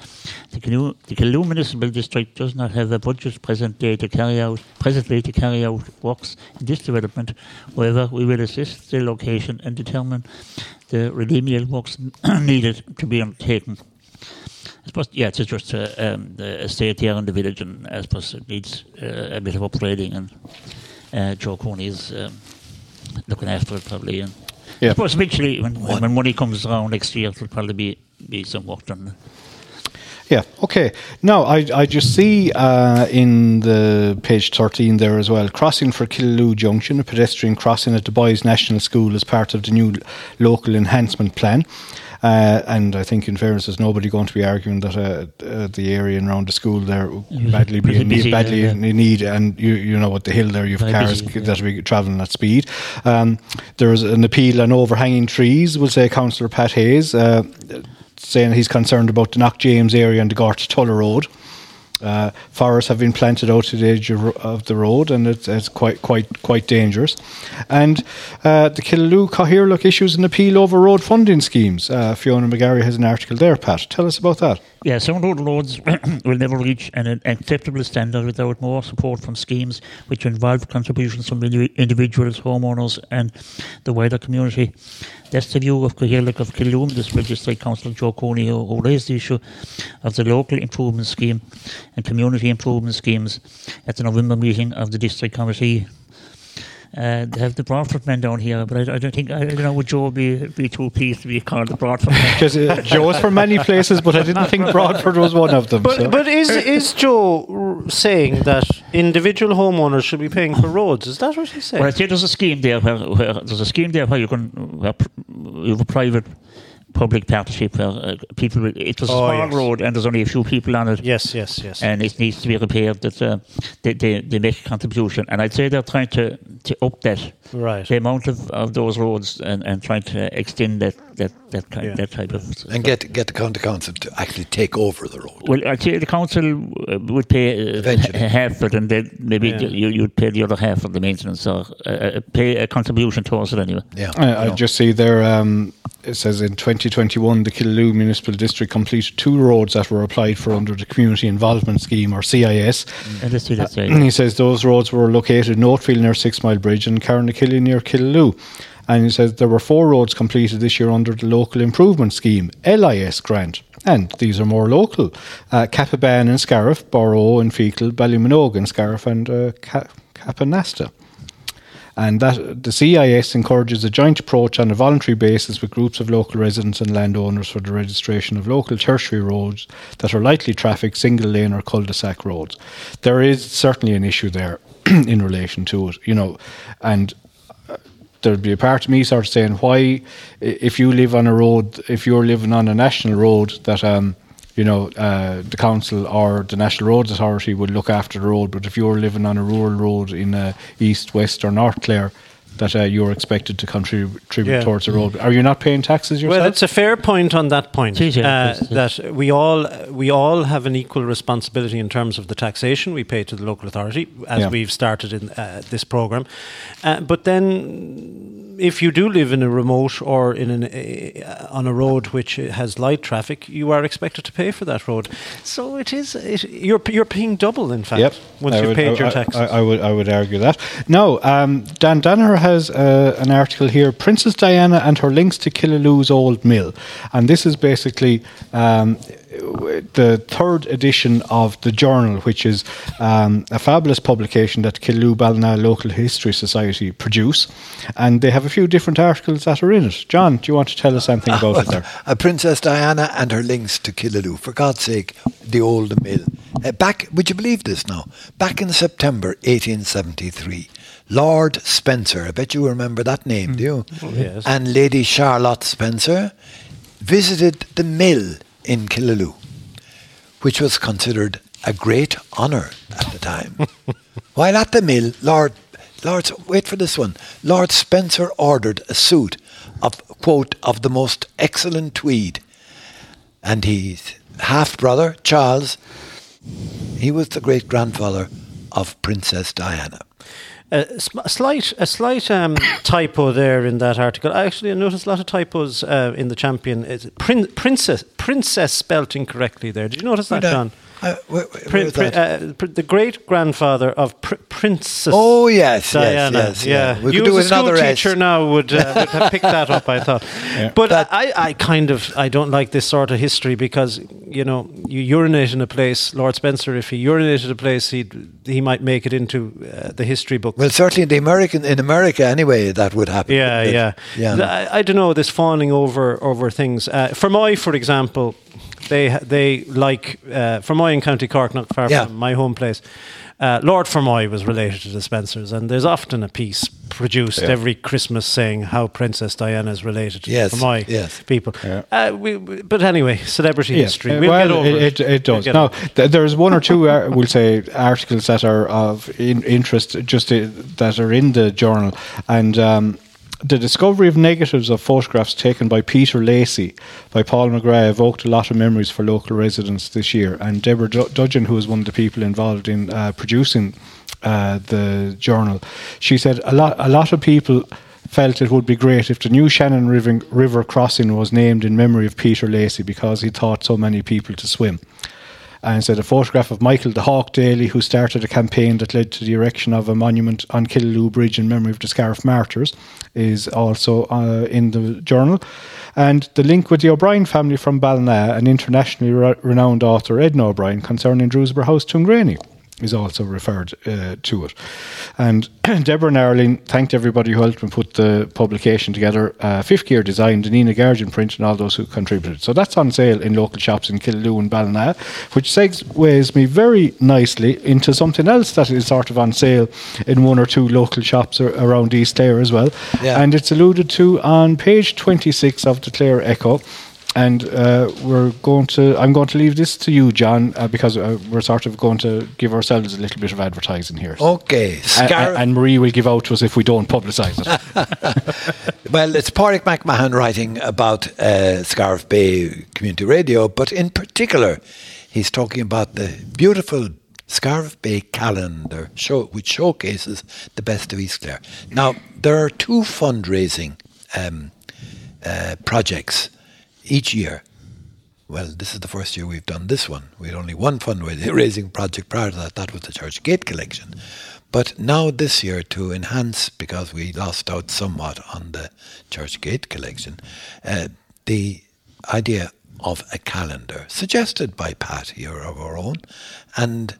the Killaloe Municipal District does not have a budget present day to carry out, presently to carry out works in this development. However, we will assess the location and determine the remedial works needed to be undertaken. I suppose, yeah, it's just a, um, a state here in the village, and I suppose it needs uh, a bit of upgrading, and uh, Joe Cooney is um, looking after it probably. And yeah. I suppose eventually, when, when money comes around next year, it'll probably be, be some work done. Yeah, okay. Now, I I just see uh, in the page thirteen there as well, crossing for Killaloe Junction, a pedestrian crossing at the Boys National School as part of the new local enhancement plan. Uh, and I think in fairness, there's nobody going to be arguing that uh, uh, the area around the school there badly be in need, badly yeah. in need, and you you know what the hill there, you have cars busy, yeah. that will be travelling at speed. Um, there's an appeal on overhanging trees, will say Councillor Pat Hayes, uh, saying he's concerned about the Knock James area and the Gort Tuller Road. Uh, forests have been planted out to the edge of, of the road, and it's, it's quite quite quite dangerous. And uh, the Killaloe Cahirlock issues an appeal over road funding schemes. Uh, Fiona McGarry has an article there, Pat. Tell us about that. Yeah, some road roads will never reach an acceptable standard without more support from schemes which involve contributions from individuals, homeowners and the wider community. That's the view of Cahirlock of Killaloe, this District Councillor Joe Cooney, who raised the issue of the local improvement scheme and community improvement schemes at the November meeting of the District Committee. Uh, they have the Broadford men down here, but I, I don't think, I don't know, would Joe be, be too pleased to be called the Broadford man? Because uh, Joe's from many places, but I didn't think Broadford was one of them. But, so. but is is Joe saying that individual homeowners should be paying for roads? Is that what he's saying? Well, I think there's a scheme there where, where there's a scheme there where you can where you have a private public partnership where uh, people will, it was a oh, small yes. road and there's only a few people on it. Yes, yes, yes. And it needs to be repaired. That uh, they, they they make a contribution, and I'd say they're trying to, to up that right the amount of, of those roads and, and trying to extend that that that, kind, yeah. that type of stuff. And get get the county council to actually take over the road. Well, I'd say the council would pay uh, half of it, and then maybe yeah. you you'd pay the other half of the maintenance, or uh, pay a contribution towards it anyway. Yeah, I, I you know. just see there. Um, it says in twenty. twenty twenty-one, the Killaloe Municipal District completed two roads that were applied for under the Community Involvement Scheme, or C I S. Mm. Uh, that's right. He says those roads were located in Oatfield near Six Mile Bridge and Carnachilly near Killaloe. And he says there were four roads completed this year under the Local Improvement Scheme, L I S grant. And these are more local. Uh, Capaban and Scariff, Borough and Fecal, Ballyminogue and Scariff, and uh, Cap- Capanasta. And that the C I S encourages a joint approach on a voluntary basis with groups of local residents and landowners for the registration of local tertiary roads that are lightly trafficked, single lane or cul-de-sac roads. There is certainly an issue there in relation to it, you know, and there'd be a part of me sort of saying, why, if you live on a road, if you're living on a national road that... um. You know, uh, the council or the National Roads Authority would look after the road, but if you're living on a rural road in uh, east, west or north Clare, that uh, you're expected to contribute yeah. towards the road. Are you not paying taxes yourself? Well, it's a fair point on that point, uh, that we all we all have an equal responsibility in terms of the taxation we pay to the local authority, as yeah. we've started in uh, this programme. Uh, but then, if you do live in a remote or in an uh, on a road which has light traffic, you are expected to pay for that road. So it is it, you're you're paying double, in fact, yep. once I you've would, paid I, your taxes. I, I, I would I would argue that. No, um, Dan Danaher has has uh, an article here, Princess Diana and her links to Killaloe's Old Mill. And this is basically um, the third edition of the Journal, which is um, a fabulous publication that Killaloe Ballina Local History Society produce. And they have a few different articles that are in it. John, do you want to tell us something about uh, it there? Uh, Princess Diana and her links to Killaloe. For God's sake, the Old Mill. Uh, back, would you believe this now? Back in September eighteen seventy-three, Lord Spencer, I bet you remember that name, mm. do you? Oh, yes. And Lady Charlotte Spencer visited the mill in Killaloe, which was considered a great honour at the time. While at the mill, Lord, Lord, wait for this one, Lord Spencer ordered a suit of, quote, of the most excellent tweed, and his half-brother, Charles, he was the great-grandfather of Princess Diana. Uh, a slight, a slight um, typo there in that article. Actually, I noticed a lot of typos uh, in the Champion. It's prin- princess, princess spelt incorrectly there. Did you notice that, John? Uh, where, where prin- that? Uh, pr- the great-grandfather of pr- Princess Oh, yes, Diana. Yes, yes, yeah. Yeah. We you could do as a school teacher S. now would, uh, would have picked that up, I thought. Yeah. But that, I, I kind of, I don't like this sort of history because, you know, you urinate in a place, Lord Spencer, if he urinated a place, he'd, he might make it into uh, the history book. Well, certainly in, the American, in America anyway, that would happen. Yeah, it, yeah. yeah. I, I don't know, this fawning over, over things. Uh, Fermoy, for example, They they like uh, Fermoy in County Cork, not far yeah. from my home place. Uh, Lord Fermoy was related to the Spencers, and there's often a piece produced yeah. every Christmas saying how Princess Diana is related to yes. Fermoy yes. people. Yeah. Uh, we, we, but anyway, celebrity yeah. history. Uh, we'll well, get over it. It, it does. We'll now, th- there's one or two, uh, we'll say, articles that are of in- interest, just uh, that are in the journal, and. Um, The discovery of negatives of photographs taken by Peter Lacey by Paul McGrath evoked a lot of memories for local residents this year. And Deborah D- Dudgeon, who was one of the people involved in uh, producing uh, the journal, she said a lot, a lot of people felt it would be great if the new Shannon River, River crossing was named in memory of Peter Lacey because he taught so many people to swim. And said a photograph of Michael the Hawk Daly, who started a campaign that led to the erection of a monument on Killaloe Bridge in memory of the Scariff martyrs, is also uh, in the journal. And the link with the O'Brien family from Ballina, an internationally re- renowned author, Edna O'Brien, concerning Drewsbury House Tuamgraney, is also referred uh, to it. And Deborah Narling thanked everybody who helped me put the publication together. Uh, Fifth Gear Design, the Nina Guardian print, and all those who contributed. So that's on sale in local shops in Killaloe and Ballina, which segues me very nicely into something else that is sort of on sale in one or two local shops ar- around East Clare as well. Yeah. And it's alluded to on page twenty-six of the Clare Echo. And uh, we're going to. I'm going to leave this to you, John, uh, because uh, we're sort of going to give ourselves a little bit of advertising here. Okay. Scar- and, and Marie will give out to us if we don't publicise it. Well, it's Pádraig McMahon writing about uh, Scariff Bay Community Radio, but in particular, he's talking about the beautiful Scariff Bay calendar, show, which showcases the best of East Clare. Now, there are two fundraising um, uh, projects each year. Well, this is the first year we've done this one. We had only one fundraising project prior to that. That was the church gate collection. But now this year, to enhance, because we lost out somewhat on the church gate collection, uh, the idea of a calendar suggested by Pat here of our own, and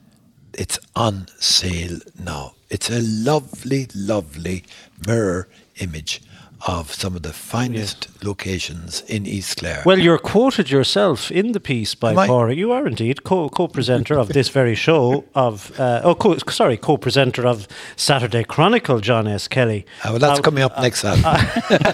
it's on sale now. It's a lovely, lovely mirror image of some of the finest yes. locations in East Clare. Well, you're quoted yourself in the piece by Pádraig. You are indeed co- co-presenter of this very show of, uh, oh, co- sorry, co-presenter of Saturday Chronicle, John S. Kelly. Oh, well, that's Out- coming up uh, next Saturday.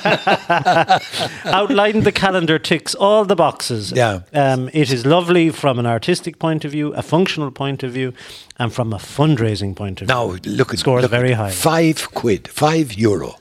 Uh, outlined the calendar ticks all the boxes. Yeah. Um, it is lovely from an artistic point of view, a functional point of view, and from a fundraising point of now, view. Now, look at Scores look very high. Five quid, five euro.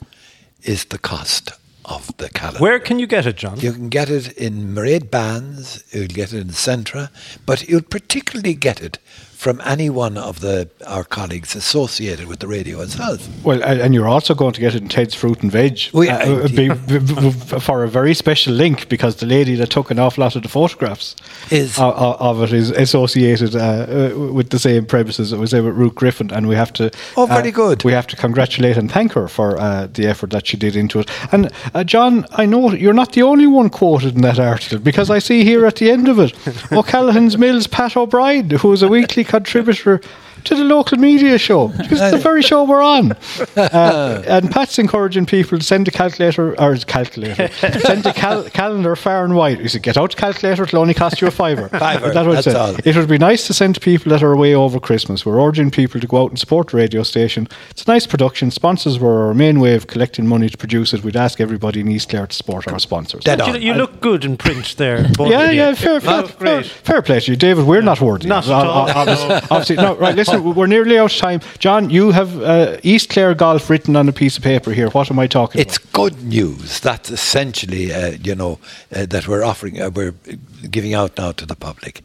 Is the cost of the calendar. Where can you get it, John? You can get it in Mairead Bands, you'll get it in Centra, but you'll particularly get it from any one of the our colleagues associated with the radio itself. Well, and you're also going to get it in Ted's Fruit and Veg we, uh, be, be, be, for a very special link, because the lady that took an awful lot of the photographs is of, of it is associated uh, with the same premises that was there with Ruth Griffin, and we have to oh, very uh, good. We have to congratulate and thank her for uh, the effort that she did into it. And uh, John, I know you're not the only one quoted in that article, because I see here at the end of it, O'Callaghan's Mills Pat O'Brien, who is a weekly contributor to the local media show, because it's the very show we're on. Uh, and Pat's encouraging people to send a calculator, or calculator, send a cal- calendar far and wide. He said, get out the calculator, it'll only cost you a fiver. Fiver, that that's it. all. It would be nice to send to people that are away over Christmas. We're urging people to go out and support the radio station. It's a nice production. Sponsors were our main way of collecting money to produce it. We'd ask everybody in East Clare to support our sponsors. Dead on. You, you look good in print there. Yeah, yeah, fair, fair, fair, fair play to you, David. We're no, not worthy. Not at all. Obviously, no, right, listen. listen, we're nearly out of time. John, you have uh, East Clare Golf written on a piece of paper here. What am I talking it's about? It's good news. That's essentially, uh, you know, uh, that we're offering, uh, we're giving out now to the public.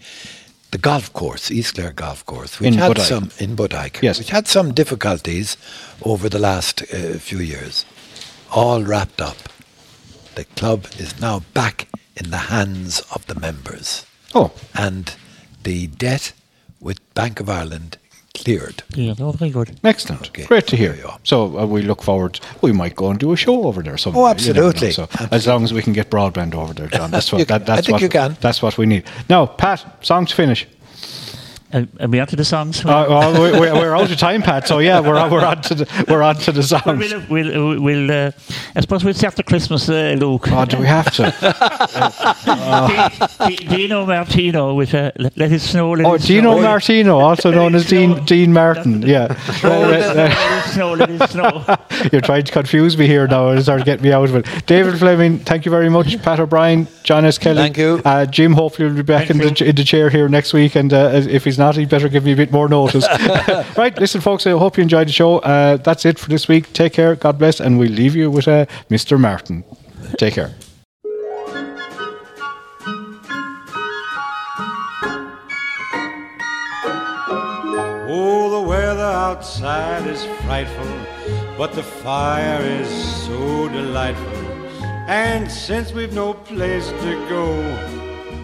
The golf course, East Clare Golf Course, which in had Bodyke. some in Bodyke, yes. which had some difficulties over the last uh, few years, all wrapped up. The club is now back in the hands of the members. Oh, and the debt with Bank of Ireland cleared. Yeah, no, very good. Excellent. Okay. Great to hear. So uh, we look forward. We might go and do a show over there someday. Oh, absolutely. You know, so absolutely. As long as we can get broadband over there, John. That's what. that, that's I think what, you can. That's what we need. Now, Pat, song to finish. Uh, are we on to the songs? Uh, well, we, we, we're out of time, Pat. So yeah, we're on, we're on to the we're on to the songs. We'll, we'll, we'll uh, I suppose we'll see after Christmas, uh, Luke. Oh, do we have to? uh, oh. D- D- Dino Martino with uh, Let It Snow. Let oh, it Dino snow. Martino, also known as Dean Dean Martin. Yeah. Let It Snow. Let It Snow. You're trying to confuse me here now and start getting me out of it. David Fleming, thank you very much. Pat O'Brien, John S. Kelly, thank you. Uh, Jim, hopefully will be back thank in you. the in the chair here next week, and uh, if he's not, he'd better give me a bit more notice. Right, listen folks, I hope you enjoyed the show. Uh, that's it for this week. Take care, God bless, and we'll leave you with uh, Mister Martin. Take care. Oh, the weather outside is frightful, but the fire is so delightful. And since we've no place to go,